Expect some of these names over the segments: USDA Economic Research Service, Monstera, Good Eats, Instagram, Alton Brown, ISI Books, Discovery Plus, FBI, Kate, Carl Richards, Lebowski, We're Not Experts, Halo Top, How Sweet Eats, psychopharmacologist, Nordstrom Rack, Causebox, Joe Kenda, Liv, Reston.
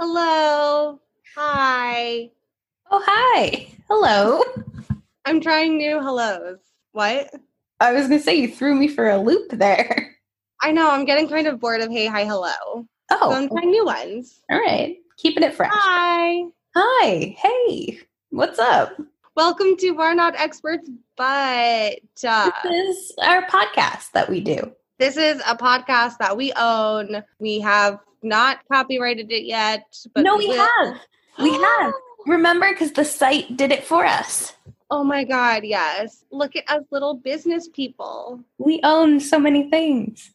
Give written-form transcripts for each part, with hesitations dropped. Hello. Hi. Oh, hi. Hello. I'm trying new hellos. What? I was going to say, you threw me for a loop there. I know. I'm getting kind of bored of hey, hi, hello. Oh. So I'm trying new ones. All right. Keeping it fresh. Hi. Hi. Hey. What's up? Welcome to We're Not Experts, but... this is our podcast that we do. This is a podcast that we own. We have not copyrighted it yet. But no, we have. We have. Remember, because the site did it for us. Oh my God, yes. Look at us little business people. We own so many things.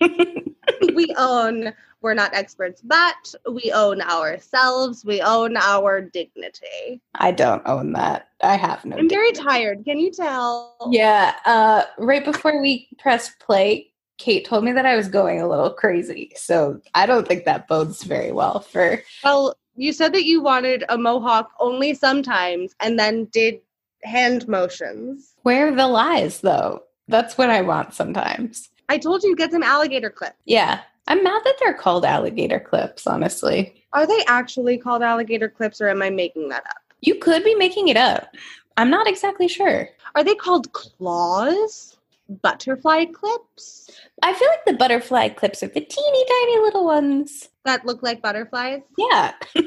We own... We're not experts, but we own ourselves. We own our dignity. I don't own that. I have no dignity. I'm very tired. Can you tell? Yeah. Right before we pressed play, Kate told me that I was going a little crazy. So I don't think that bodes very well for... Well, you said that you wanted a mohawk only sometimes and then did hand motions. Where are the lies, though? That's what I want sometimes. I told you, get some alligator clips. Yeah. I'm mad that they're called alligator clips, honestly. Are they actually called alligator clips, or am I making that up? You could be making it up. I'm not exactly sure. Are they called claws? Butterfly clips? I feel like the butterfly clips are the teeny tiny little ones. That look like butterflies? Yeah. Hey,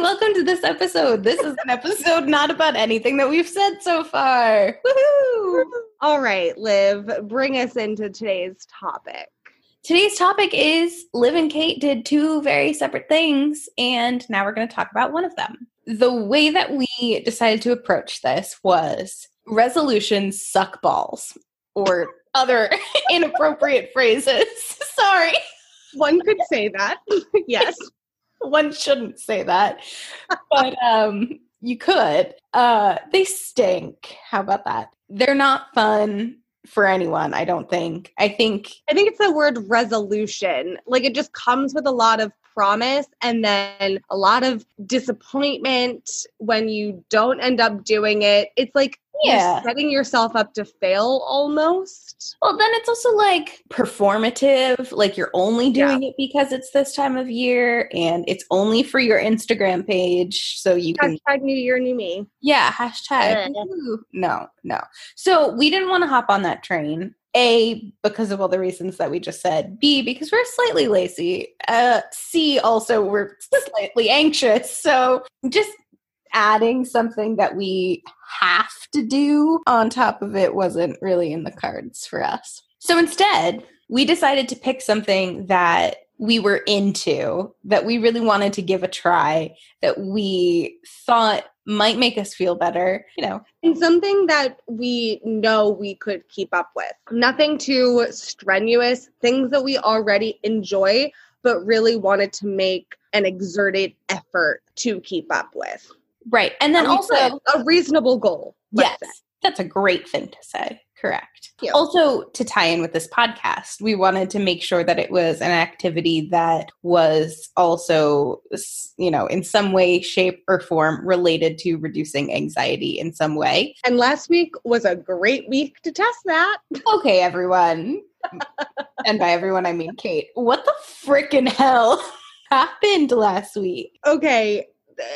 welcome to this episode. This is an episode not about anything that we've said so far. Woohoo! All right, Liv, bring us into today's topic. Today's topic is Liv and Kate did two very separate things, and now we're going to talk about one of them. The way that we decided to approach this was resolutions suck balls, or other inappropriate phrases. Sorry. One could say that. Yes. One shouldn't say that. But you could. They stink. How about that? They're not fun. For anyone, I don't think. I think it's the word resolution. Like, it just comes with a lot of promise and then a lot of disappointment when you don't end up doing it. It's like you're setting yourself up to fail almost. Well, then it's also like performative. Like, you're only doing it because it's this time of year and it's only for your Instagram page. So you can... Hashtag new year, new me. Yeah, hashtag. No. So we didn't want to hop on that train. A, because of all the reasons that we just said. B, because we're slightly lazy. C, also we're slightly anxious. So just adding something that we have to do on top of it wasn't really in the cards for us. So instead, we decided to pick something that we were into, that we really wanted to give a try, that we thought might make us feel better, you know. And something that we know we could keep up with. Nothing too strenuous, things that we already enjoy, but really wanted to make an exerted effort to keep up with. Right. And then also a reasonable goal. Yes. That's a great thing to say. Correct. Yeah. Also, to tie in with this podcast, we wanted to make sure that it was an activity that was also, you know, in some way, shape, or form related to reducing anxiety in some way. And last week was a great week to test that. Okay, everyone. And by everyone, I mean Kate. What the frickin' hell happened last week? Okay.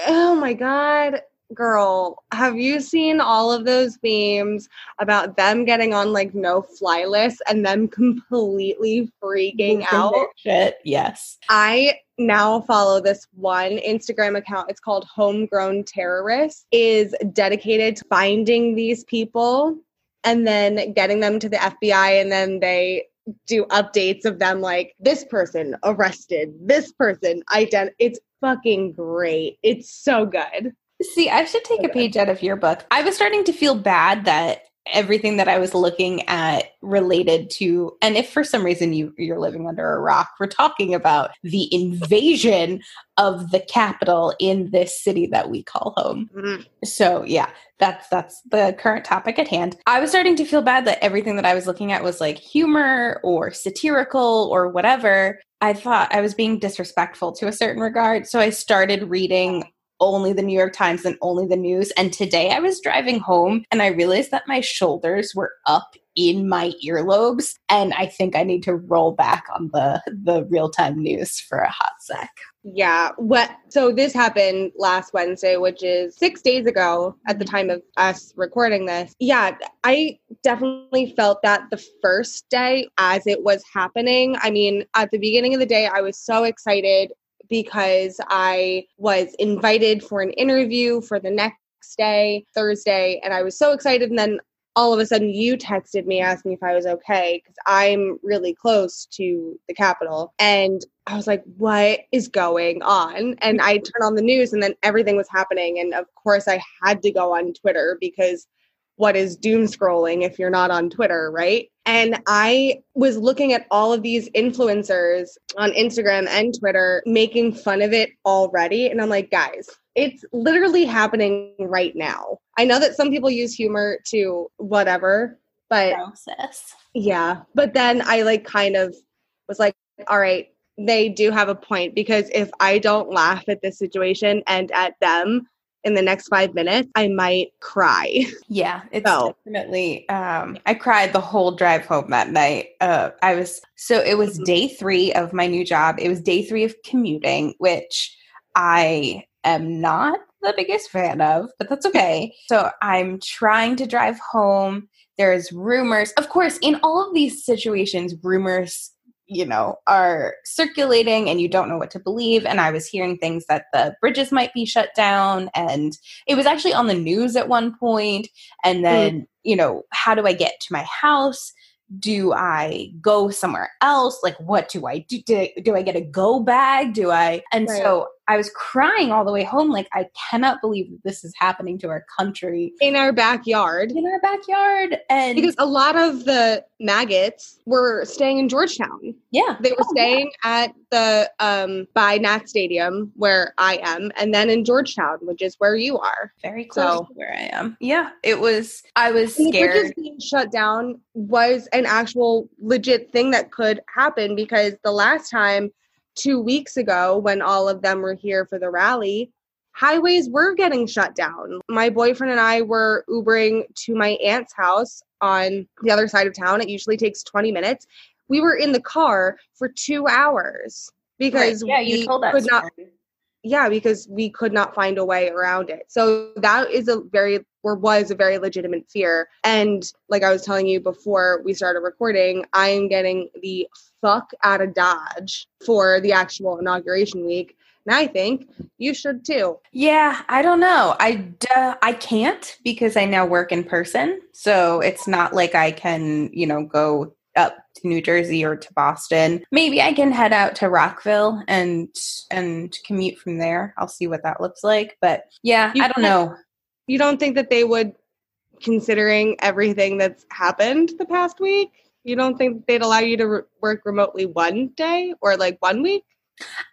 Oh my God. Girl, have you seen all of those memes about them getting on like no-fly lists and them completely freaking out? Shit, yes. I now follow this one Instagram account. It's called Homegrown Terrorists. Is dedicated to finding these people and then getting them to the FBI, and then they do updates of them like this person arrested, this person identified. It's fucking great. It's so good. See, I should take a page out of your book. I was starting to feel bad that everything that I was looking at related to, and if for some reason you're living under a rock, we're talking about the invasion of the Capitol in this city that we call home. Mm-hmm. So yeah, that's the current topic at hand. I was starting to feel bad that everything that I was looking at was like humor or satirical or whatever. I thought I was being disrespectful to a certain regard. So I started reading only the New York Times and only the news. And today I was driving home and I realized that my shoulders were up in my earlobes. And I think I need to roll back on the real-time news for a hot sec. Yeah. So this happened last Wednesday, which is 6 days ago at the time of us recording this. Yeah, I definitely felt that the first day as it was happening. I mean, at the beginning of the day, I was so excited because I was invited for an interview for the next day, Thursday, and I was so excited. And then all of a sudden you texted me asking if I was okay because I'm really close to the Capitol. And I was like, what is going on? And I turned on the news and then everything was happening. And of course I had to go on Twitter because what is doom scrolling if you're not on Twitter, right? And I was looking at all of these influencers on Instagram and Twitter making fun of it already. And I'm like, guys, it's literally happening right now. I know that some people use humor to whatever, but process. Yeah. But then I like kind of was like, all right, they do have a point, because if I don't laugh at this situation and at them in the next 5 minutes, I might cry. Yeah, it's definitely, I cried the whole drive home that night. It was day three of my new job. It was day three of commuting, which I am not the biggest fan of, but that's okay. So I'm trying to drive home. There's rumors. Of course, in all of these situations, rumors, you know, are circulating and you don't know what to believe. And I was hearing things that the bridges might be shut down, and it was actually on the news at one point. And then, you know, how do I get to my house? Do I go somewhere else? Like, what do I do? Do I get a go bag? So I was crying all the way home. Like, I cannot believe that this is happening to our country. In our backyard. And because a lot of the maggots were staying in Georgetown. Yeah. They were staying at the by Nat Stadium where I am, and then in Georgetown, which is where you are. Very close to where I am. Yeah. I was scared. The bridges being shut down was an actual legit thing that could happen, because the last time, 2 weeks ago, when all of them were here for the rally, highways were getting shut down. My boyfriend and I were Ubering to my aunt's house on the other side of town. It usually takes 20 minutes. We were in the car for 2 hours because because we could not find a way around it. So that is was a very legitimate fear. And like I was telling you before we started recording, I am getting the fuck out of Dodge for the actual inauguration week. And I think you should too. Yeah, I don't know. I can't, because I now work in person. So it's not like I can, you know, go up to New Jersey or to Boston. Maybe I can head out to Rockville and commute from there. I'll see what that looks like. But yeah, I don't know. You don't think that they would, considering everything that's happened the past week, you don't think they'd allow you to work remotely one day or like 1 week?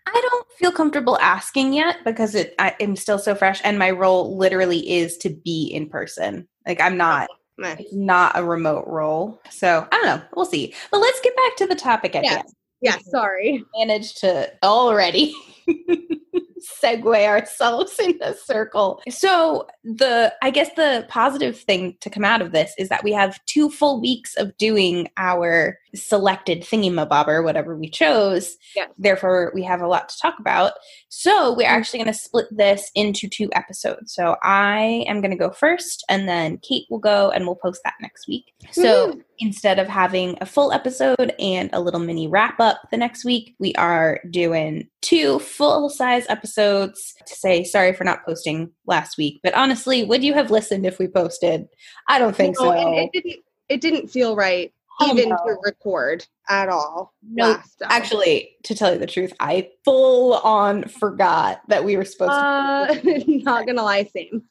I don't feel comfortable asking yet, because I am still so fresh, and my role literally is to be in person. Like, I'm not. It's not a remote role. So I don't know. We'll see. But let's get back to the topic at hand. Yeah, sorry. Managed to already segue ourselves in a circle. So I guess the positive thing to come out of this is that we have 2 full weeks of doing our selected thingy-mabob or whatever we chose. Yes. Therefore, we have a lot to talk about. So we're actually going to split this into 2 episodes. So I am going to go first, and then Kate will go, and we'll post that next week. So instead of having a full episode and a little mini wrap up the next week, we are doing 2 full-size episodes to say sorry for not posting last week. But honestly, would you have listened if we posted? I don't think so. It didn't feel right. To record at all. No, actually, to tell you the truth, I full on forgot that we were supposed to. Not gonna lie, same.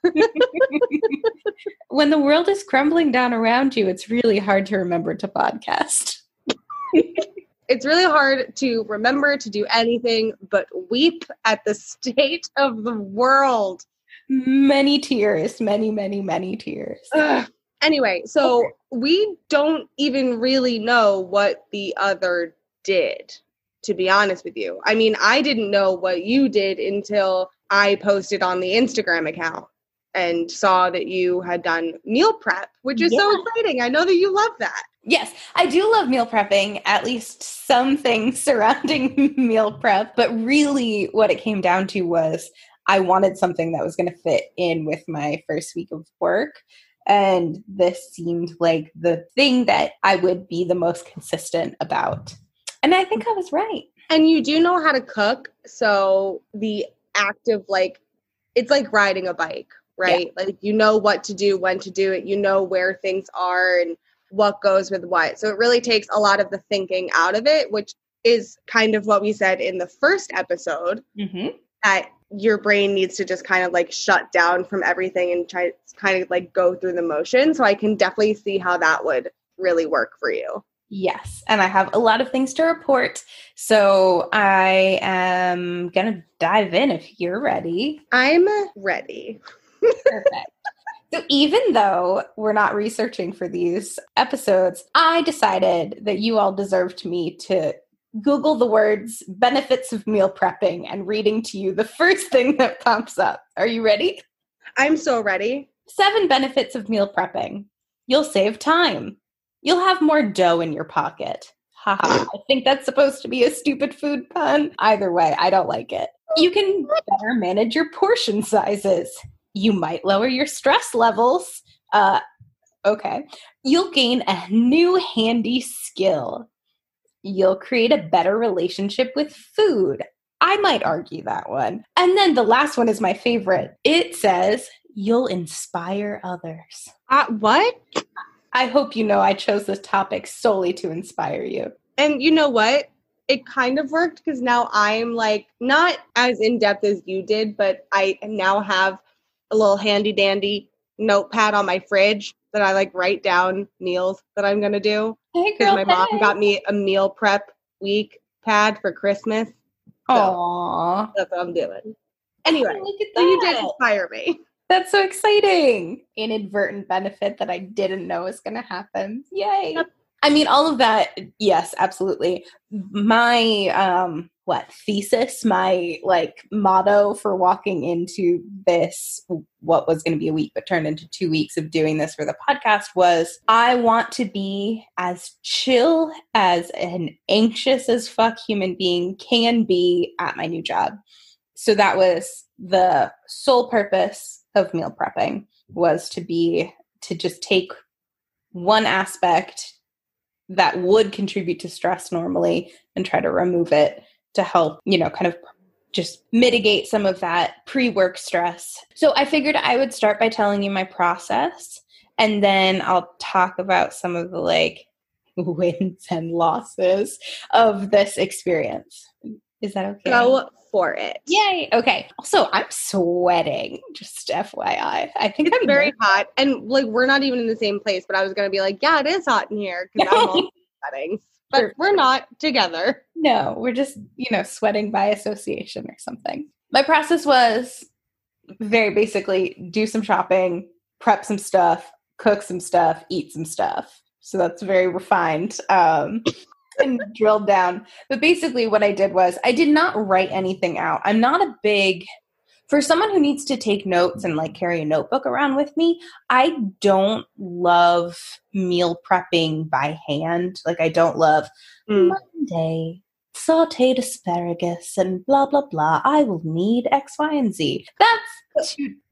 When the world is crumbling down around you, it's really hard to remember to podcast. It's really hard to remember to do anything but weep at the state of the world. Many tears, many, many, many tears. Ugh. Anyway, so we don't even really know what the other did, to be honest with you. I mean, I didn't know what you did until I posted on the Instagram account and saw that you had done meal prep, which is so exciting. I know that you love that. Yes, I do love meal prepping, at least some things surrounding meal prep. But really what it came down to was I wanted something that was going to fit in with my first week of work. And this seemed like the thing that I would be the most consistent about. And I think I was right. And you do know how to cook. So the act of like, it's like riding a bike, right? Yeah. Like, you know what to do, when to do it. You know where things are and what goes with what. So it really takes a lot of the thinking out of it, which is kind of what we said in the first episode, that your brain needs to just kind of like shut down from everything and try to kind of like go through the motion. So I can definitely see how that would really work for you. Yes. And I have a lot of things to report. So I am going to dive in if you're ready. I'm ready. Perfect. So even though we're not researching for these episodes, I decided that you all deserved me to Google the words benefits of meal prepping and reading to you the first thing that pops up. Are you ready? I'm so ready. 7 benefits of meal prepping. You'll save time. You'll have more dough in your pocket. Haha. I think that's supposed to be a stupid food pun. Either way, I don't like it. You can better manage your portion sizes. You might lower your stress levels. Okay. You'll gain a new handy skill. You'll create a better relationship with food. I might argue that one. And then the last one is my favorite. It says, you'll inspire others. What? I hope you know I chose this topic solely to inspire you. And you know what? It kind of worked because now I'm like, not as in depth as you did, but I now have a little handy dandy notepad on my fridge that I like write down meals that I'm going to do. Because my mom got me a meal prep week pad for Christmas. So aww. That's what I'm doing. Anyway, oh, look at that. So you did inspire me. That's so exciting. Inadvertent benefit that I didn't know was going to happen. Yay. Yep. I mean, all of that. Yes, absolutely. My, thesis, my like motto for walking into this, what was going to be a week, but turned into 2 weeks of doing this for the podcast was I want to be as chill as an anxious as fuck human being can be at my new job. So that was the sole purpose of meal prepping was to just take one aspect that would contribute to stress normally and try to remove it to help, you know, kind of just mitigate some of that pre-work stress. So I figured I would start by telling you my process, and then I'll talk about some of the like wins and losses of this experience. Is that okay? Go for it. Yay. Okay. Also, I'm sweating. Just FYI. I think it's very hot. And like, we're not even in the same place, but I was going to be like, yeah, it is hot in here because I'm all sweating. But we're not together. No, we're just, you know, sweating by association or something. My process was very basically do some shopping, prep some stuff, cook some stuff, eat some stuff. So that's very refined. And drilled down. But basically what I did was I did not write anything out. I'm not a big, for someone who needs to take notes and like carry a notebook around with me, I don't love meal prepping by hand. Like I don't love Monday, sauteed asparagus and blah, blah, blah. I will need X, Y, and Z.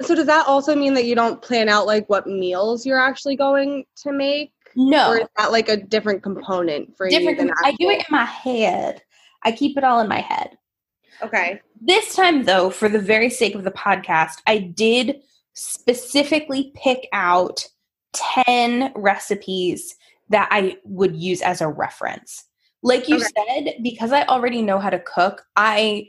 So does that also mean that you don't plan out like what meals you're actually going to make? No. Or is that like a different component for you? I do it in my head. I keep it all in my head. Okay. This time though, for the very sake of the podcast, I did specifically pick out 10 recipes that I would use as a reference. Like you said, because I already know how to cook, I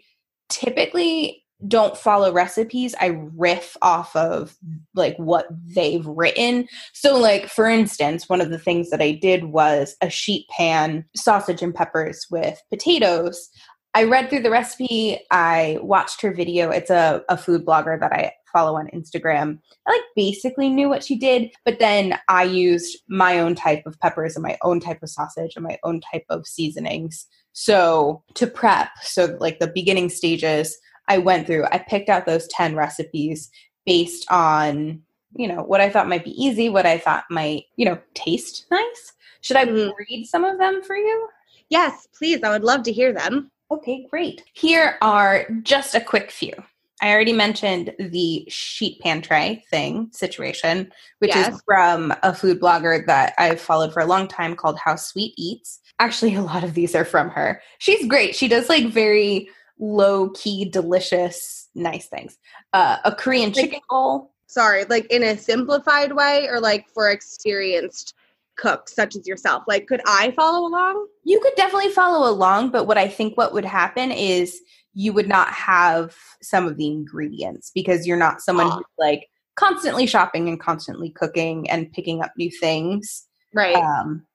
typically don't follow recipes. I riff off of like what they've written. So like, for instance, one of the things that I did was a sheet pan, sausage and peppers with potatoes. I read through the recipe. I watched her video. It's a food blogger that I follow on Instagram. I like basically knew what she did, but then I used my own type of peppers and my own type of sausage and my own type of seasonings. So to prep, so like the beginning stages, I went through, I picked out those 10 recipes based on, you know, what I thought might be easy, what I thought might, you know, taste nice. Should I read some of them for you? Yes, please. I would love to hear them. Okay, great. Here are just a quick few. I already mentioned the sheet pantry thing situation, which is from a food blogger that I've followed for a long time called How Sweet Eats. Actually, a lot of these are from her. She's great. She does like very low-key, delicious, nice things. A Korean chicken bowl. Sorry, like in a simplified way or like for experienced cook such as yourself? Like, could I follow along? You could definitely follow along, but what I think what would happen is you would not have some of the ingredients because you're not someone who's like constantly shopping and constantly cooking and picking up new things. Right.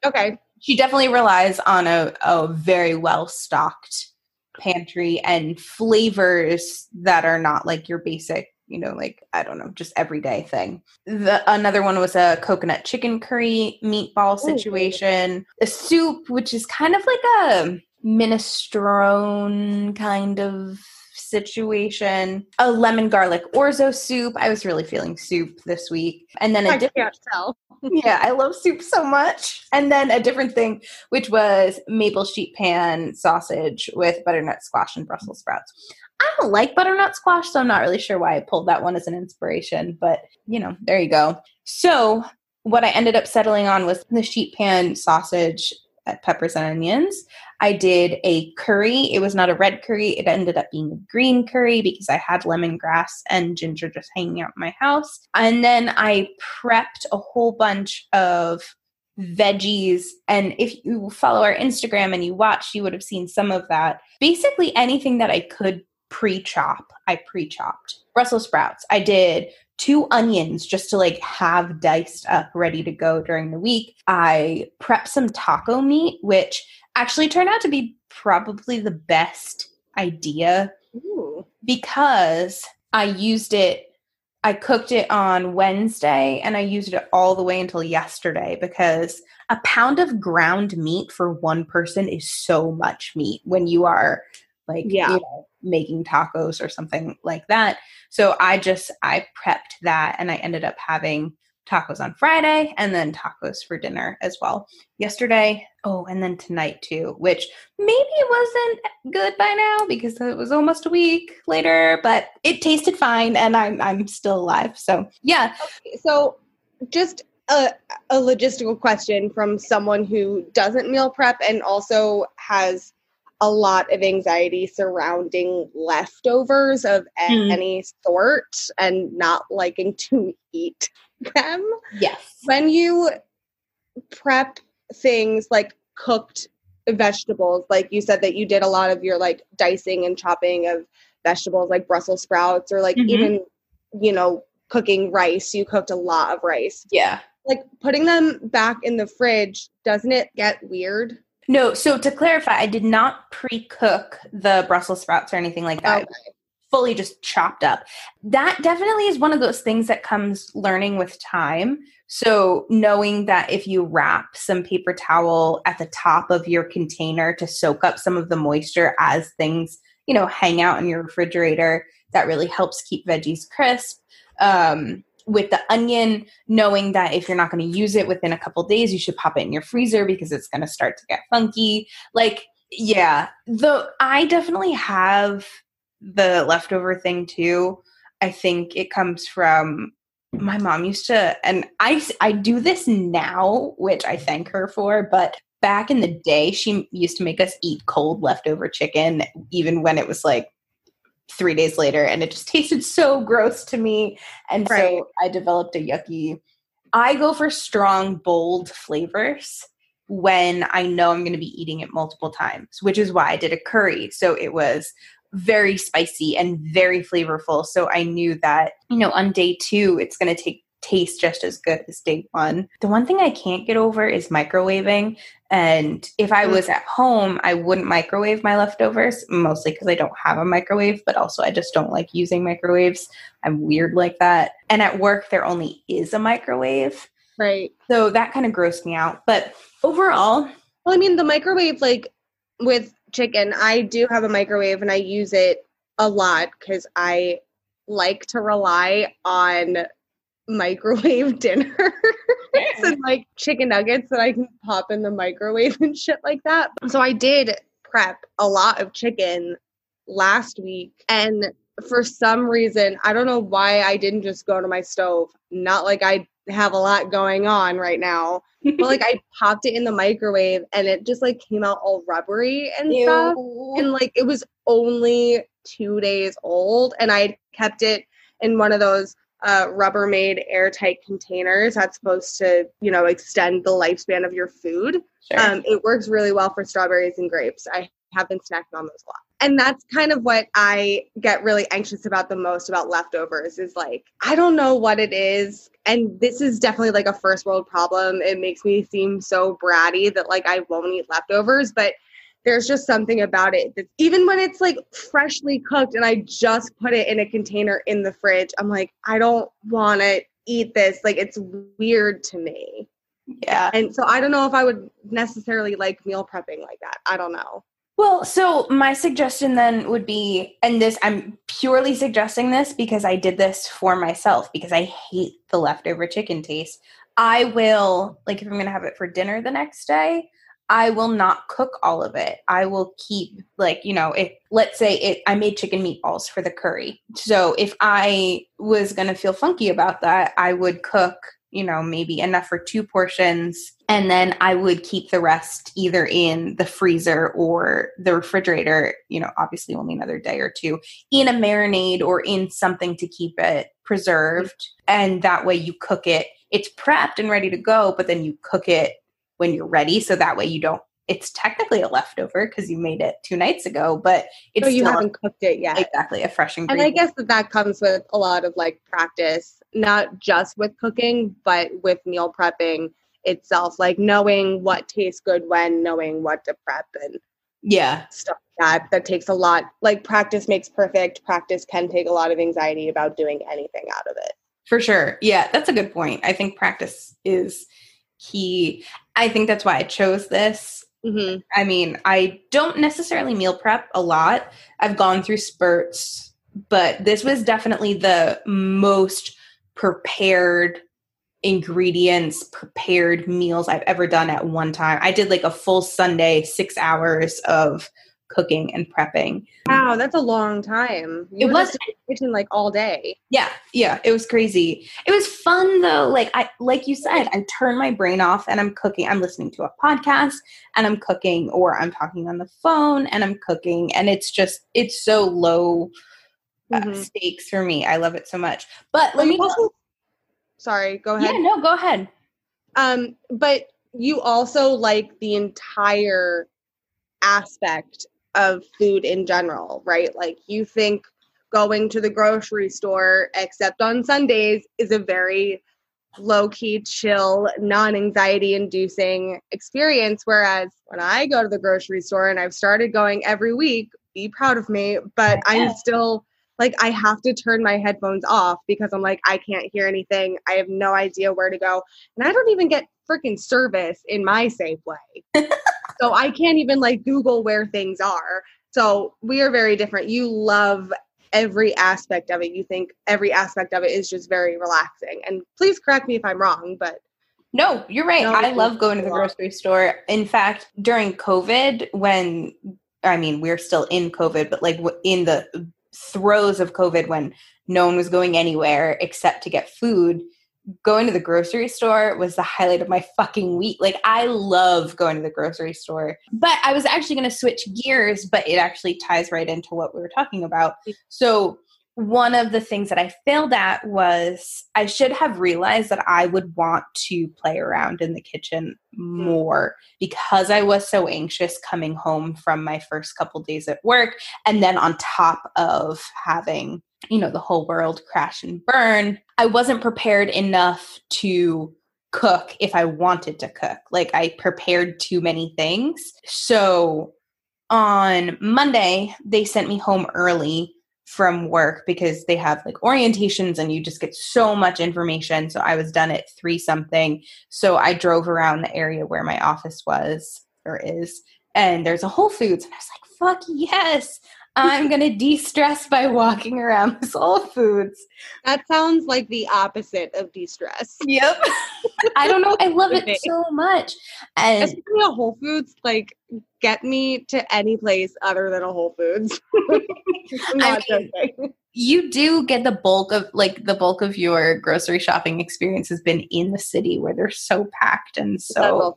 Okay. She definitely relies on a very well-stocked pantry and flavors that are not like your basic, you know, like, I don't know, just everyday thing. Another one was a coconut chicken curry meatball situation. A soup, which is kind of like a minestrone kind of situation. A lemon garlic orzo soup. I was really feeling soup this week. And then I can't tell. Yeah, I love soup so much. And then a different thing, which was maple sheet pan sausage with butternut squash and Brussels sprouts. I don't like butternut squash, so I'm not really sure why I pulled that one as an inspiration, but, you know, there you go. So what I ended up settling on was the sheet pan sausage at peppers and onions. I did a curry. It was not a red curry. It ended up being a green curry because I had lemongrass and ginger just hanging out in my house. And then I prepped a whole bunch of veggies. And if you follow our Instagram and you watch, you would have seen some of that. Basically anything that I could pre-chop, I pre-chopped. Brussels sprouts. I did 2 onions just to like have diced up ready to go during the week. I prepped some taco meat, which actually turned out to be probably the best idea because I used it. I cooked it on Wednesday and I used it all the way until yesterday because a pound of ground meat for one person is so much meat when you are like, you know, making tacos or something like that. So I prepped that and I ended up having tacos on Friday and then tacos for dinner as well yesterday. Oh, and then tonight too, which maybe wasn't good by now because it was almost a week later, but it tasted fine and I'm still alive. So yeah. Okay, so just a logistical question from someone who doesn't meal prep and also has a lot of anxiety surrounding leftovers of any sort and not liking to eat them. Yes. When you prep things like cooked vegetables, like you said that you did a lot of your like dicing and chopping of vegetables like Brussels sprouts or like even, you know, cooking rice, you cooked a lot of rice. Yeah. Like putting them back in the fridge, doesn't it get weird? No, so to clarify, I did not pre-cook the Brussels sprouts or anything like that. Okay. Fully just chopped up. That definitely is one of those things that comes learning with time. So knowing that if you wrap some paper towel at the top of your container to soak up some of the moisture as things, you know, hang out in your refrigerator, that really helps keep veggies crisp. With the onion, knowing that if you're not going to use it within a couple days, you should pop it in your freezer because it's going to start to get funky. Like, yeah, I definitely have the leftover thing too. I think it comes from my mom used to, and I do this now, which I thank her for, but back in the day, she used to make us eat cold leftover chicken, even when it was like 3 days later, and it just tasted so gross to me. And so I developed a yucky. I go for strong, bold flavors when I know I'm going to be eating it multiple times, which is why I did a curry. So it was very spicy and very flavorful. So I knew that, you know, on day 2, it's going to taste just as good as day 1. The one thing I can't get over is microwaving. And if I was at home, I wouldn't microwave my leftovers, mostly because I don't have a microwave, but also I just don't like using microwaves. I'm weird like that. And at work, there only is a microwave. Right. So that kind of grossed me out. But overall, well, I mean, the microwave, like with chicken, I do have a microwave and I use it a lot because I like to rely on microwave dinner. chips and like chicken nuggets that I can pop in the microwave and shit like that. So I did prep a lot of chicken last week, and for some reason, I don't know why I didn't just go to my stove. Not like I have a lot going on right now, but like I popped it in the microwave and it just like came out all rubbery and Ew. Stuff. And like it was only 2 days old, and I kept it in one of those Rubbermaid airtight containers that's supposed to, you know, extend the lifespan of your food. Sure. It works really well for strawberries and grapes. I have been snacking on those a lot. And that's kind of what I get really anxious about the most about leftovers is like, I don't know what it is. And this is definitely like a first world problem. It makes me seem so bratty that like I won't eat leftovers, but there's just something about it that even when it's like freshly cooked and I just put it in a container in the fridge, I'm like, I don't want to eat this. Like, it's weird to me. Yeah. And so I don't know if I would necessarily like meal prepping like that. I don't know. Well, so my suggestion then would be, and this, I'm purely suggesting this because I did this for myself because I hate the leftover chicken taste. I will, like, if I'm going to have it for dinner the next day, I will not cook all of it. I will keep, like, you know, if let's say I made chicken meatballs for the curry. So if I was going to feel funky about that, I would cook, you know, maybe enough for two portions. And then I would keep the rest either in the freezer or the refrigerator, you know, obviously only another day or two, in a marinade or in something to keep it preserved. And that way you cook it. It's prepped and ready to go, but then you cook it when you're ready. So that way you don't, it's technically a leftover because you made it 2 nights ago, but it's so you still haven't cooked it yet. Exactly. A fresh ingredient. And I guess that comes with a lot of like practice, not just with cooking, but with meal prepping itself, like knowing what tastes good when, knowing what to prep and yeah, stuff like that takes a lot. Like practice makes perfect. Practice can take a lot of anxiety about doing anything out of it. For sure. Yeah. That's a good point. I think practice is key. I think that's why I chose this. Mm-hmm. I mean, I don't necessarily meal prep a lot. I've gone through spurts, but this was definitely the most prepared ingredients, prepared meals I've ever done at one time. I did like a full Sunday, 6 hours of cooking and prepping. Wow, that's a long time. It was in the kitchen like all day. Yeah, it was crazy. It was fun though. Like you said, I turn my brain off and I'm cooking. I'm listening to a podcast and I'm cooking, or I'm talking on the phone and I'm cooking, and it's so low stakes for me. I love it so much. But sorry, go ahead. Yeah, no, go ahead. But you also like the entire aspect of food in general, right? Like you think going to the grocery store, except on Sundays, is a very low-key, chill, non-anxiety inducing experience. Whereas when I go to the grocery store, and I've started going every week, be proud of me, but I'm still like, I have to turn my headphones off because I'm like, I can't hear anything. I have no idea where to go. And I don't even get freaking service in my safe way. So I can't even like Google where things are. So we are very different. You love every aspect of it. You think every aspect of it is just very relaxing. And please correct me if I'm wrong, but. No, you're right. No, I love going to the grocery store. In fact, during COVID, when, I mean, we're still in COVID, but like in the throes of COVID, when no one was going anywhere except to get food, going to the grocery store was the highlight of my fucking week. Like, I love going to the grocery store. But I was actually going to switch gears, but it actually ties right into what we were talking about. So one of the things that I failed at was I should have realized that I would want to play around in the kitchen more because I was so anxious coming home from my first couple days at work. And then on top of having, you know, the whole world crash and burn, I wasn't prepared enough to cook if I wanted to cook. Like, I prepared too many things. So on Monday, they sent me home early from work because they have like orientations and you just get so much information. So I was done at 3-something. So I drove around the area where my office was or is, and there's a Whole Foods. And I was like, fuck yes. I'm going to de-stress by walking around with Whole Foods. That sounds like the opposite of de-stress. Yep. I don't know. I love it so much. And especially a Whole Foods, like, get me to any place other than a Whole Foods. I mean, you do get the bulk of, like, the bulk of your grocery shopping experience has been in the city where they're so packed and so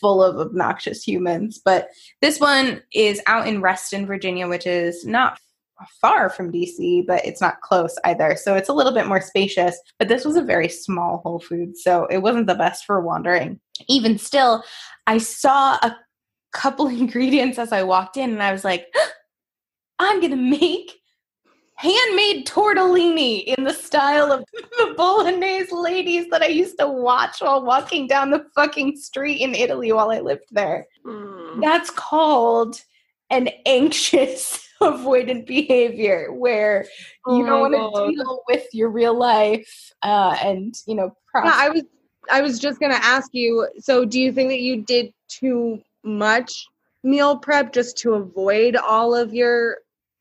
full of obnoxious humans. But this one is out in Reston, Virginia, which is not far from DC, but it's not close either. So it's a little bit more spacious, but this was a very small Whole Foods. So it wasn't the best for wandering. Even still, I saw a couple ingredients as I walked in and I was like, I'm going to make handmade tortellini in the style of the Bolognese ladies that I used to watch while walking down the fucking street in Italy while I lived there. Mm. That's called an anxious avoidant behavior where you don't want to deal with your real life and, you know, process. Yeah, I was just going to ask you, so do you think that you did too much meal prep just to avoid all of your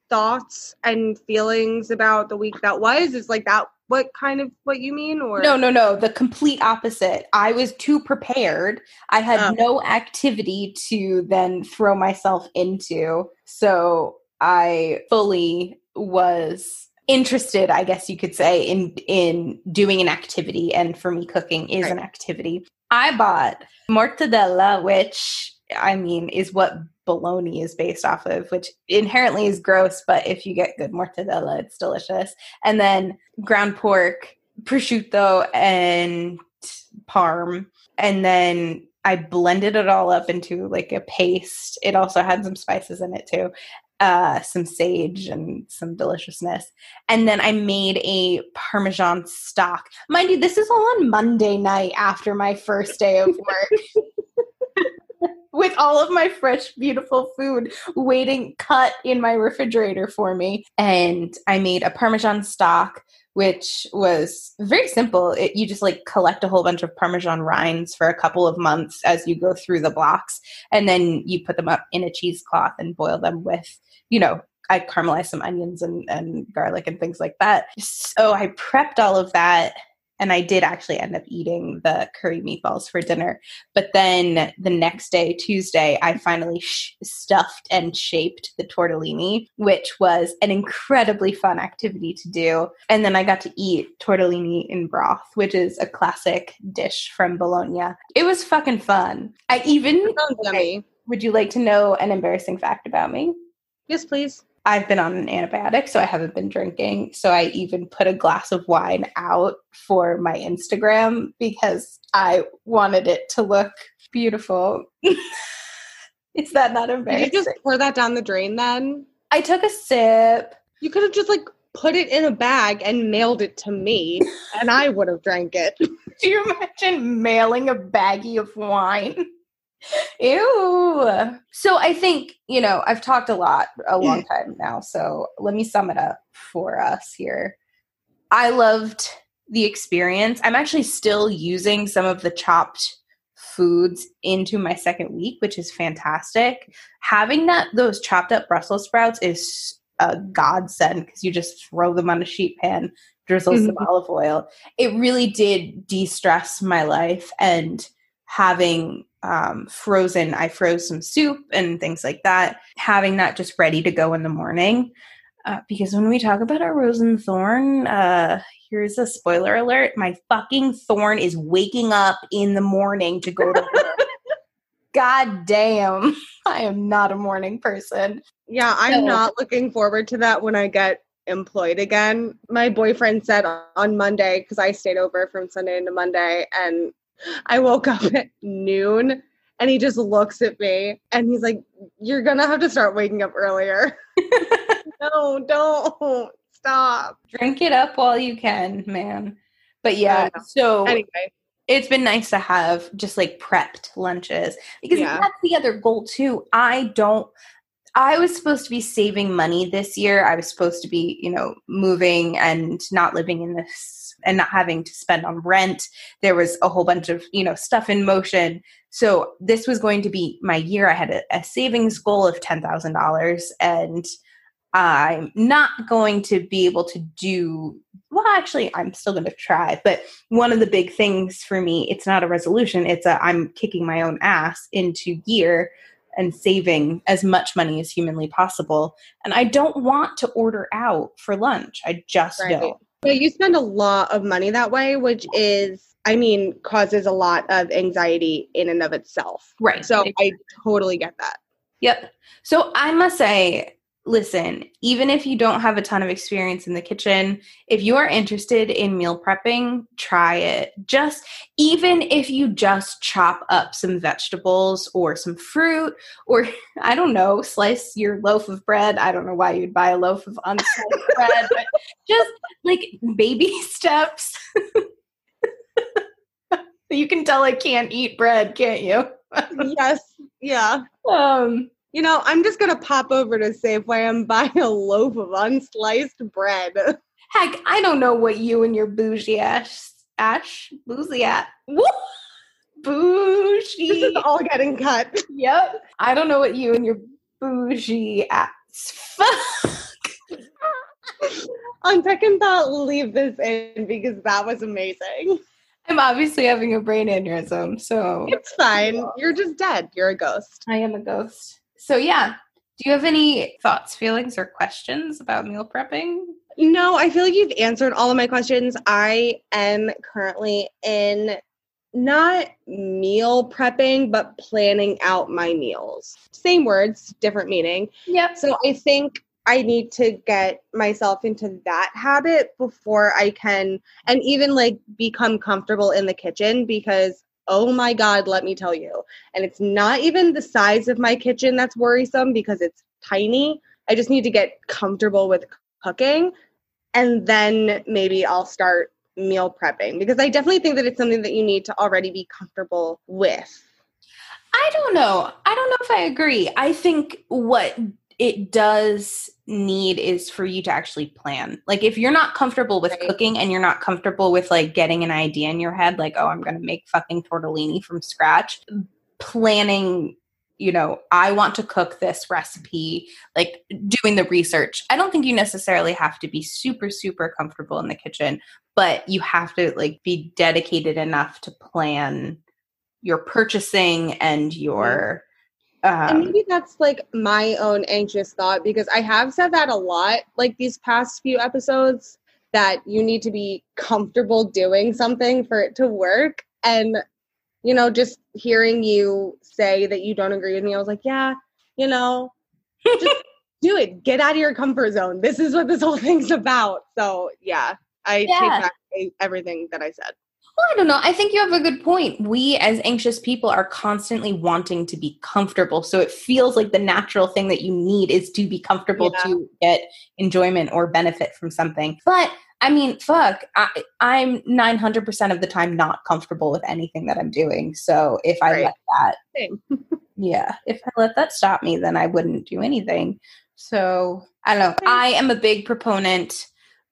thoughts and feelings about the week that was? Is like that what kind of what you mean? Or no, the complete opposite. I was too prepared. I had no activity to then throw myself into. So I fully was interested, I guess you could say, in doing an activity. And for me, cooking is an activity. I bought mortadella, which I mean is what bologna is based off of, which inherently is gross, but if you get good mortadella, it's delicious. And then ground pork, prosciutto, and parm. And then I blended it all up into like a paste. It also had some spices in it too, some sage and some deliciousness. And then I made a Parmesan stock. Mind you, this is all on Monday night after my first day of work. With all of my fresh, beautiful food waiting cut in my refrigerator for me. And I made a Parmesan stock, which was very simple. You just like collect a whole bunch of Parmesan rinds for a couple of months as you go through the blocks. And then you put them up in a cheesecloth and boil them with, you know, I caramelized some onions and garlic and things like that. So I prepped all of that. And I did actually end up eating the curry meatballs for dinner. But then the next day, Tuesday, I finally stuffed and shaped the tortellini, which was an incredibly fun activity to do. And then I got to eat tortellini in broth, which is a classic dish from Bologna. It was fucking fun. I even... Yummy. Would you like to know an embarrassing fact about me? Yes, please. I've been on an antibiotic, so I haven't been drinking. So I even put a glass of wine out for my Instagram because I wanted it to look beautiful. Is that not embarrassing? Did you just pour that down the drain then? I took a sip. You could have just like put it in a bag and mailed it to me and I would have drank it. Do you imagine mailing a baggie of wine? Ew. So I think, you know, I've talked a long time now. So let me sum it up for us here. I loved the experience. I'm actually still using some of the chopped foods into my second week, which is fantastic. Having those chopped up Brussels sprouts is a godsend because you just throw them on a sheet pan, drizzle some olive oil. It really did de-stress my life. And having I froze some soup and things like that, having that just ready to go in the morning. Because when we talk about our rose and thorn, here's a spoiler alert. My fucking thorn is waking up in the morning to go to work. God damn. I am not a morning person. Yeah. I'm not looking forward to that when I get employed again. My boyfriend said on Monday, because I stayed over from Sunday into Monday, and I woke up at noon and he just looks at me and he's like, you're going to have to start waking up earlier. No, don't stop. Drink it up while you can, man. But yeah, so anyway, it's been nice to have just like prepped lunches because that's the other goal too. I don't, I was supposed to be saving money this year. I was supposed to be, you know, moving and not living in this and not having to spend on rent. There was a whole bunch of, you know, stuff in motion. So this was going to be my year. I had a savings goal of $10,000 and I'm not going to be able to do, well, actually, I'm still going to try. But one of the big things for me, it's not a resolution. It's a, I'm kicking my own ass into gear and saving as much money as humanly possible. And I don't want to order out for lunch. I just don't. So you spend a lot of money that way, which is, I mean, causes a lot of anxiety in and of itself. Right. So I totally get that. Yep. So I must say, listen, even if you don't have a ton of experience in the kitchen, if you are interested in meal prepping, try it. Just even if you just chop up some vegetables or some fruit or, I don't know, slice your loaf of bread. I don't know why you'd buy a loaf of unsliced bread, but just like baby steps. You can tell I can't eat bread, can't you? Yes. Yeah. You know, I'm just going to pop over to Safeway and buy a loaf of unsliced bread. Heck, I don't know what you and your bougie. This is all getting cut. Yep. I don't know what you and your bougie ass. Fuck. On second thought, leave this in because that was amazing. I'm obviously having a brain aneurysm, so. It's fine. You're just dead. You're a ghost. I am a ghost. So yeah, do you have any thoughts, feelings, or questions about meal prepping? No, I feel like you've answered all of my questions. I am currently in not meal prepping, but planning out my meals. Same words, different meaning. Yeah. So I think I need to get myself into that habit before I can, and even like become comfortable in the kitchen because oh my God, let me tell you. And it's not even the size of my kitchen that's worrisome because it's tiny. I just need to get comfortable with cooking and then maybe I'll start meal prepping because I definitely think that it's something that you need to already be comfortable with. I don't know. I don't know if I agree. I think what it does need is for you to actually plan. Like if you're not comfortable with cooking and you're not comfortable with like getting an idea in your head, like, oh, I'm going to make fucking tortellini from scratch, planning, you know, I want to cook this recipe, like doing the research. I don't think you necessarily have to be super, super comfortable in the kitchen, but you have to like be dedicated enough to plan your purchasing and your, and maybe that's like my own anxious thought because I have said that a lot, like these past few episodes, that you need to be comfortable doing something for it to work. And, you know, just hearing you say that you don't agree with me, I was like, yeah, you know, just do it. Get out of your comfort zone. This is what this whole thing's about. So yeah, I take back everything that I said. Well, I don't know. I think you have a good point. We as anxious people are constantly wanting to be comfortable. So it feels like the natural thing that you need is to be comfortable to get enjoyment or benefit from something. But I mean, fuck, I'm 900% of the time not comfortable with anything that I'm doing. So if I let that, if I let that stop me, then I wouldn't do anything. So I don't know. I am a big proponent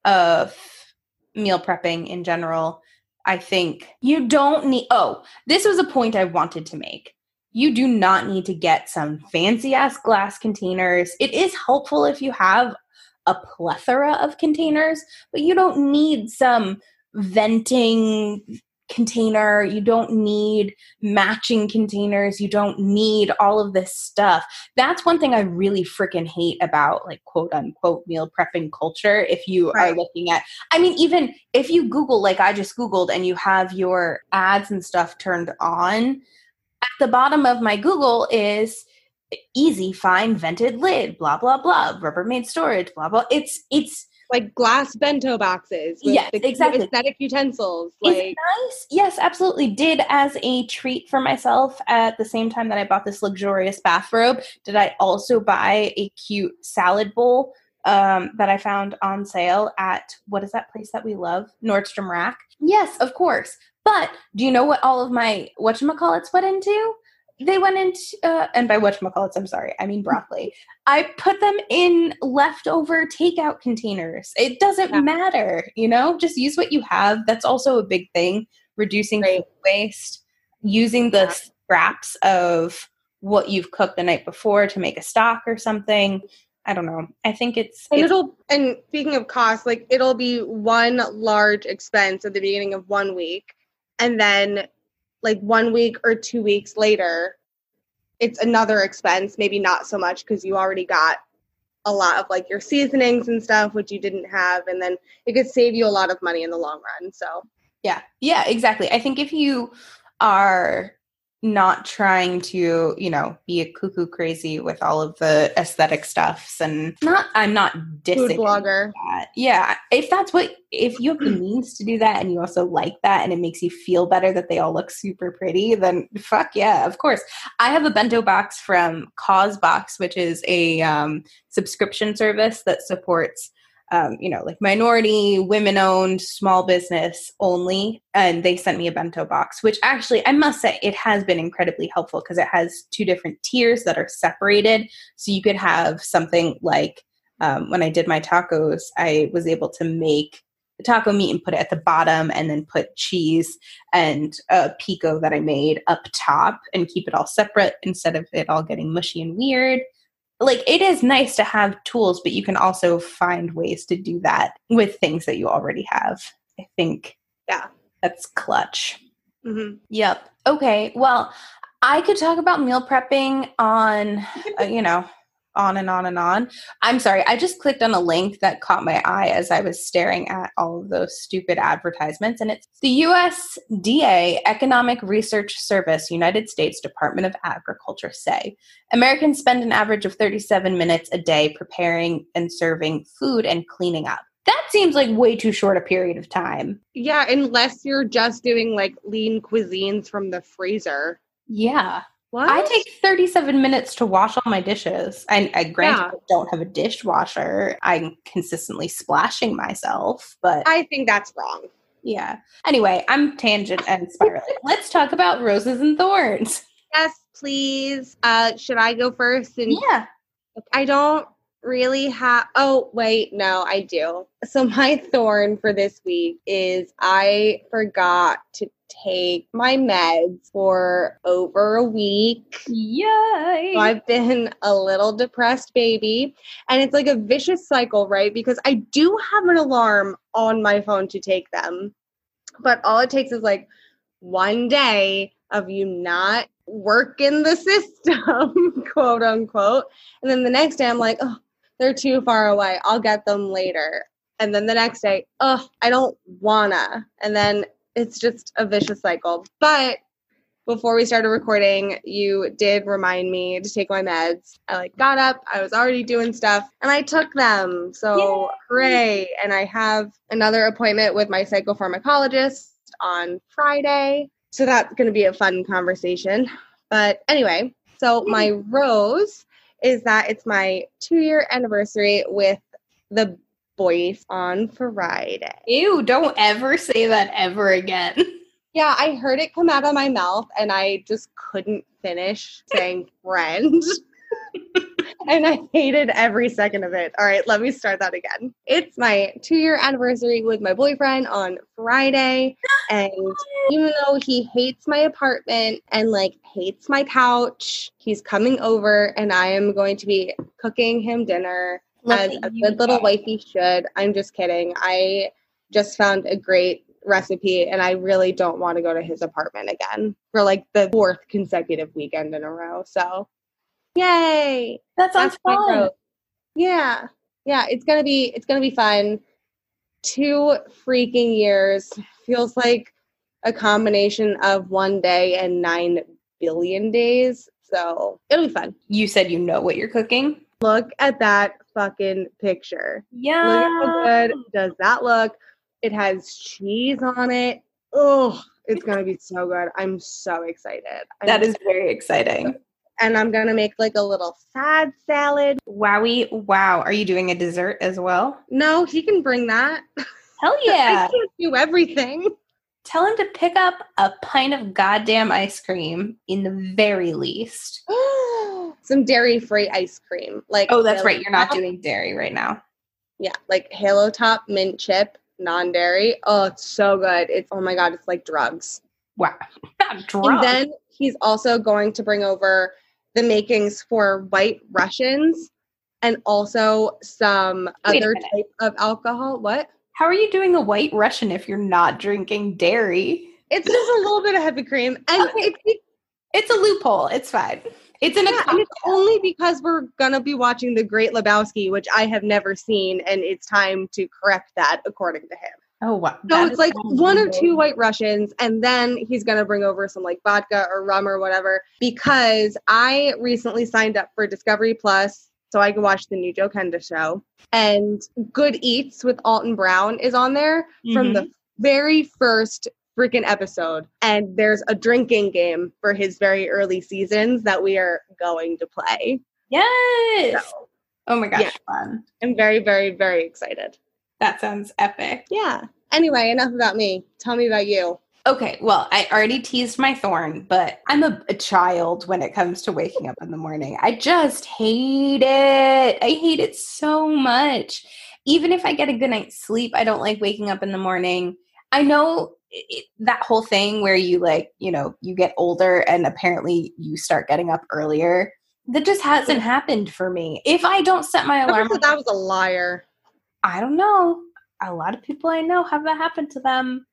of meal prepping in general. I think you don't need, oh, this was a point I wanted to make. You do not need to get some fancy ass glass containers. It is helpful if you have a plethora of containers, but you don't need some venting container. You don't need matching containers. You don't need all of this stuff. That's one thing I really freaking hate about like quote unquote meal prepping culture. If you are looking at, I mean, even if you Google, like I just Googled and you have your ads and stuff turned on, at the bottom of my Google is easy, fine, vented lid, blah, blah, blah, Rubbermaid storage, blah, blah. It's like glass bento boxes with exactly. Aesthetic utensils. Like. Is it nice? Yes, absolutely. Did as a treat for myself at the same time that I bought this luxurious bathrobe, did I also buy a cute salad bowl that I found on sale at, what is that place that we love? Nordstrom Rack. Yes, of course. But do you know what all of my whatchamacallits went into? They went into, and by whatchamacallits, I'm sorry, I mean broccoli. I put them in leftover takeout containers. It doesn't matter, you know, just use what you have. That's also a big thing, reducing food waste, using the scraps of what you've cooked the night before to make a stock or something. I don't know. I think it's... And speaking of cost, like it'll be one large expense at the beginning of 1 week. And then like 1 week or 2 weeks later, it's another expense. Maybe not so much because you already got a lot of like your seasonings and stuff, which you didn't have. And then it could save you a lot of money in the long run. So yeah, exactly. I think if you are not trying to, you know, be a cuckoo crazy with all of the aesthetic stuffs and I'm not dissing food blogger. That. Yeah. If you have the means to do that and you also like that and it makes you feel better that they all look super pretty, then fuck yeah, of course. I have a bento box from Causebox, which is a subscription service that supports you know, like minority, women-owned, small business only. And they sent me a bento box, which actually, I must say, it has been incredibly helpful because it has two different tiers that are separated. So you could have something like when I did my tacos, I was able to make the taco meat and put it at the bottom and then put cheese and a pico that I made up top and keep it all separate instead of it all getting mushy and weird. Like, it is nice to have tools, but you can also find ways to do that with things that you already have. I think, yeah, that's clutch. Mm-hmm. Yep. Okay. Well, I could talk about meal prepping on, you know, on and on and on. I'm sorry. I just clicked on a link that caught my eye as I was staring at all of those stupid advertisements. And it's the USDA Economic Research Service, United States Department of Agriculture say, Americans spend an average of 37 minutes a day preparing and serving food and cleaning up. That seems like way too short a period of time. Yeah, unless you're just doing like lean cuisines from the freezer. Yeah. What? I take 37 minutes to wash all my dishes. I granted, I don't have a dishwasher. I'm consistently splashing myself, but I think that's wrong. Yeah. Anyway, I'm tangent and spiraling. Let's talk about roses and thorns. Yes, please. Should I go first? And yeah. I don't really have... Oh, wait. No, I do. So my thorn for this week is I forgot to take my meds for over a week. Yay! So I've been a little depressed baby. And it's like a vicious cycle, right? Because I do have an alarm on my phone to take them. But all it takes is like one day of you not working the system, quote unquote. And then the next day I'm like, oh, they're too far away. I'll get them later. And then the next day, oh, I don't wanna. And then it's just a vicious cycle. But before we started recording, you did remind me to take my meds. I like got up, I was already doing stuff, and I took them. So yay. Hooray. And I have another appointment with my psychopharmacologist on Friday. So that's going to be a fun conversation. But anyway, so my rose is that it's my 2-year anniversary with the boys on Friday. Ew, don't ever say that ever again. Yeah, I heard it come out of my mouth and I just couldn't finish saying friend. And I hated every second of it. All right, let me start that again. It's my 2-year anniversary with my boyfriend on Friday. And even though he hates my apartment and like hates my couch, he's coming over and I am going to be cooking him dinner. As a good little wifey should. I'm just kidding. I just found a great recipe and I really don't want to go to his apartment again for like the 4th consecutive weekend in a row. So yay. That sounds fun. Yeah. Yeah. It's going to be fun. 2 freaking years. Feels like a combination of 1 day and 9 billion days. So it'll be fun. You said, you know what you're cooking. Look at that fucking picture. Yeah. Look at how good does that look. It has cheese on it. Oh, it's going to be so good. I'm so excited. That is very exciting. And I'm going to make like a little sad salad. Wowie. Wow. Are you doing a dessert as well? No, he can bring that. Hell yeah. I can't do everything. Tell him to pick up a pint of goddamn ice cream in the very least. Some dairy-free ice cream. Like oh, that's right. You're not doing dairy right now. Yeah, like Halo Top mint chip, non-dairy. Oh, it's so good. It's oh my God, it's like drugs. Wow. Not drugs. And then he's also going to bring over the makings for White Russians and also some other type of alcohol. What? How are you doing a White Russian if you're not drinking dairy? It's just a little bit of heavy cream. And okay. It's a loophole. It's fine. It's an and it's only because we're going to be watching The Great Lebowski, which I have never seen, and it's time to correct that according to him. Oh, wow. So it's like one or two White Russians, and then he's going to bring over some like vodka or rum or whatever, because I recently signed up for Discovery Plus so I can watch the new Joe Kenda show. And Good Eats with Alton Brown is on there from the very first freaking episode. And there's a drinking game for his very early seasons that we are going to play. Yes. So, oh my gosh. Yeah. Fun. I'm very, very, very excited. That sounds epic. Yeah. Anyway, enough about me. Tell me about you. Okay. Well, I already teased my thorn, but I'm a child when it comes to waking up in the morning. I just hate it. I hate it so much. Even if I get a good night's sleep, I don't like waking up in the morning. I know that whole thing where you like, you know, you get older and apparently you start getting up earlier. That just hasn't happened for me. If I don't set my alarm. That was a liar. I don't know. A lot of people I know have that happen to them,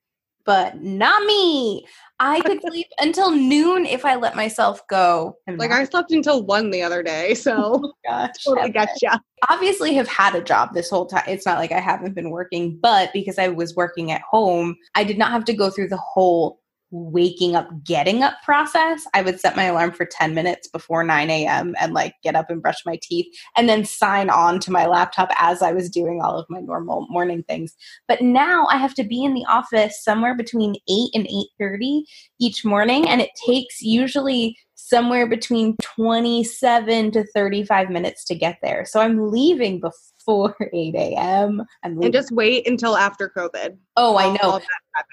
but not me. I could sleep until noon if I let myself go. Like I slept until 1 the other day, so oh gosh, totally gotcha. Obviously have had a job this whole time. It's not like I haven't been working, but because I was working at home, I did not have to go through the whole waking up, getting up process. I would set my alarm for 10 minutes before 9 a.m. and like get up and brush my teeth and then sign on to my laptop as I was doing all of my normal morning things. But now I have to be in the office somewhere between 8 and 8:30 each morning. And it takes usually somewhere between 27 to 35 minutes to get there. So I'm leaving before 8 a.m. And just wait until after COVID. Oh, I know.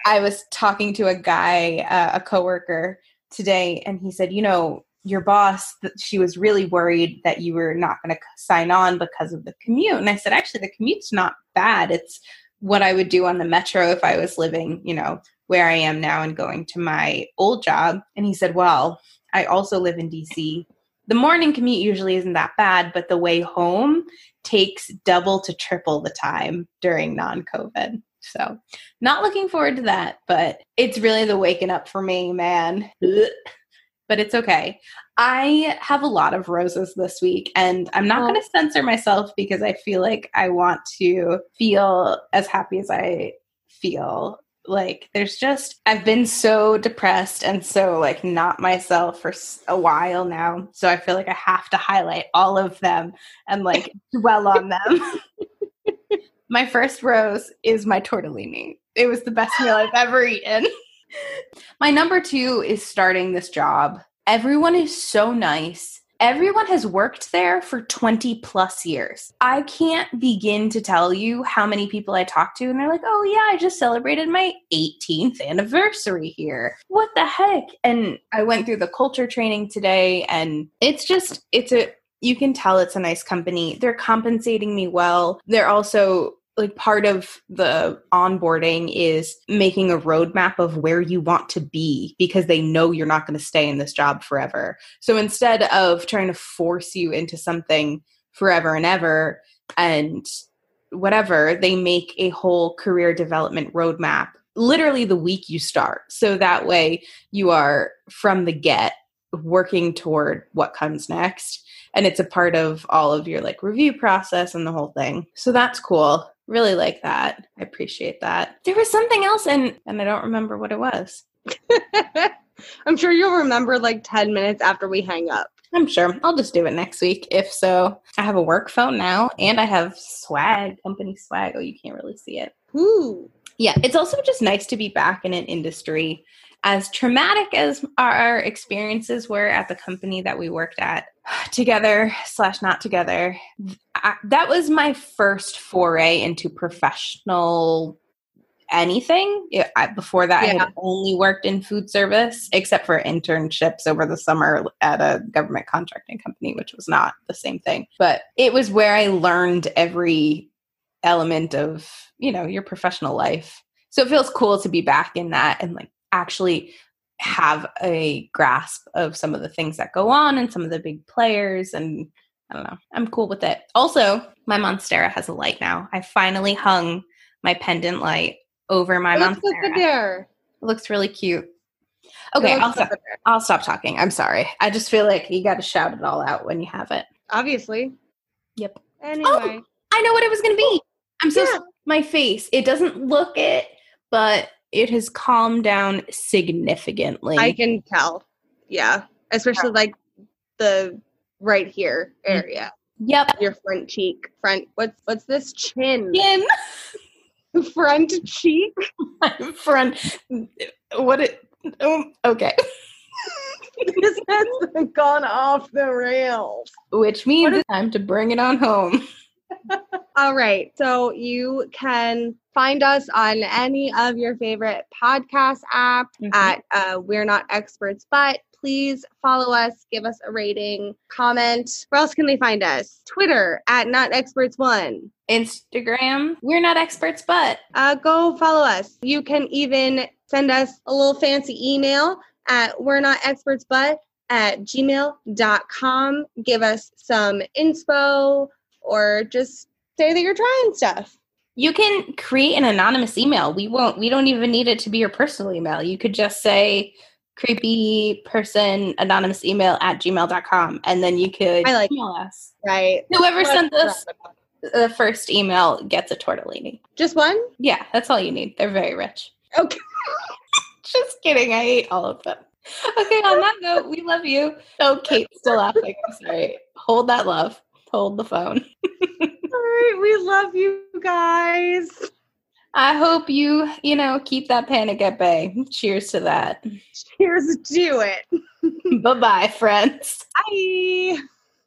I was talking to a guy, a coworker today, and he said, you know, your boss, she was really worried that you were not going to sign on because of the commute. And I said, actually, the commute's not bad. It's what I would do on the metro if I was living, you know, where I am now and going to my old job. And he said, well, I also live in DC. The morning commute usually isn't that bad, but the way home takes double to triple the time during non-COVID. So not looking forward to that, but it's really the waking up for me, man. But it's okay. I have a lot of roses this week, and I'm not going to censor myself because I feel like I want to feel as happy as I feel. Like there's just, I've been so depressed and so like not myself for a while now. So I feel like I have to highlight all of them and like dwell on them. My first rose is my tortellini. It was the best meal I've ever eaten. My number 2 is starting this job. Everyone is so nice. Everyone has worked there for 20 plus years. I can't begin to tell you how many people I talk to and they're like, oh yeah, I just celebrated my 18th anniversary here. What the heck? And I went through the culture training today and you can tell it's a nice company. They're compensating me well. They're also like part of the onboarding is making a roadmap of where you want to be because they know you're not going to stay in this job forever. So instead of trying to force you into something forever and ever and whatever, they make a whole career development roadmap literally the week you start. So that way you are from the get working toward what comes next. And it's a part of all of your like review process and the whole thing. So that's cool. Really like that. I appreciate that. There was something else and I don't remember what it was. I'm sure you'll remember like 10 minutes after we hang up. I'm sure. I'll just do it next week. If so, I have a work phone now and I have swag, company swag. Oh, you can't really see it. Ooh. Yeah. It's also just nice to be back in an industry. As traumatic as our experiences were at the company that we worked at, together/not together, that was my first foray into professional anything. Before that, I had only worked in food service, except for internships over the summer at a government contracting company, which was not the same thing. But it was where I learned every element of, you know, your professional life. So it feels cool to be back in that and like actually have a grasp of some of the things that go on and some of the big players. And I don't know, I'm cool with it. Also, my Monstera has a light now. I finally hung my pendant light over my Monstera. It looks really cute. Okay, I'll stop talking. I'm sorry. I just feel like you got to shout it all out when you have it. Obviously. Yep. Anyway. Oh, I know what it was going to be. I'm so sorry. My face. It doesn't look it, but it has calmed down significantly. I can tell. Yeah. Especially like the right here area. Yep. Your front cheek. What's this? Chin. Front cheek? Front. What it? Oh, okay. This has gone off the rails. Which means it's time to bring it on home. All right. So you can find us on any of your favorite podcast app at We're Not Experts, but please follow us, give us a rating, comment. Where else can they find us? Twitter at NotExperts1. Instagram, We're Not Experts, but. Go follow us. You can even send us a little fancy email at We're Not Experts, but at gmail.com. Give us some info. Or just say that you're trying stuff. You can create an anonymous email. We don't even need it to be your personal email. You could just say creepy person anonymous email at gmail.com. And then you could email us. Right. Whoever sent us the first email gets a tortellini. Just one? Yeah, that's all you need. They're very rich. Okay. Just kidding. I ate all of them. Okay, on that note, we love you. Oh, Kate's still laughing. I'm sorry. Hold that love. Hold the phone. All right. We love you guys. I hope you know, keep that panic at bay. Cheers to that. Cheers to it. Bye-bye, friends. Bye.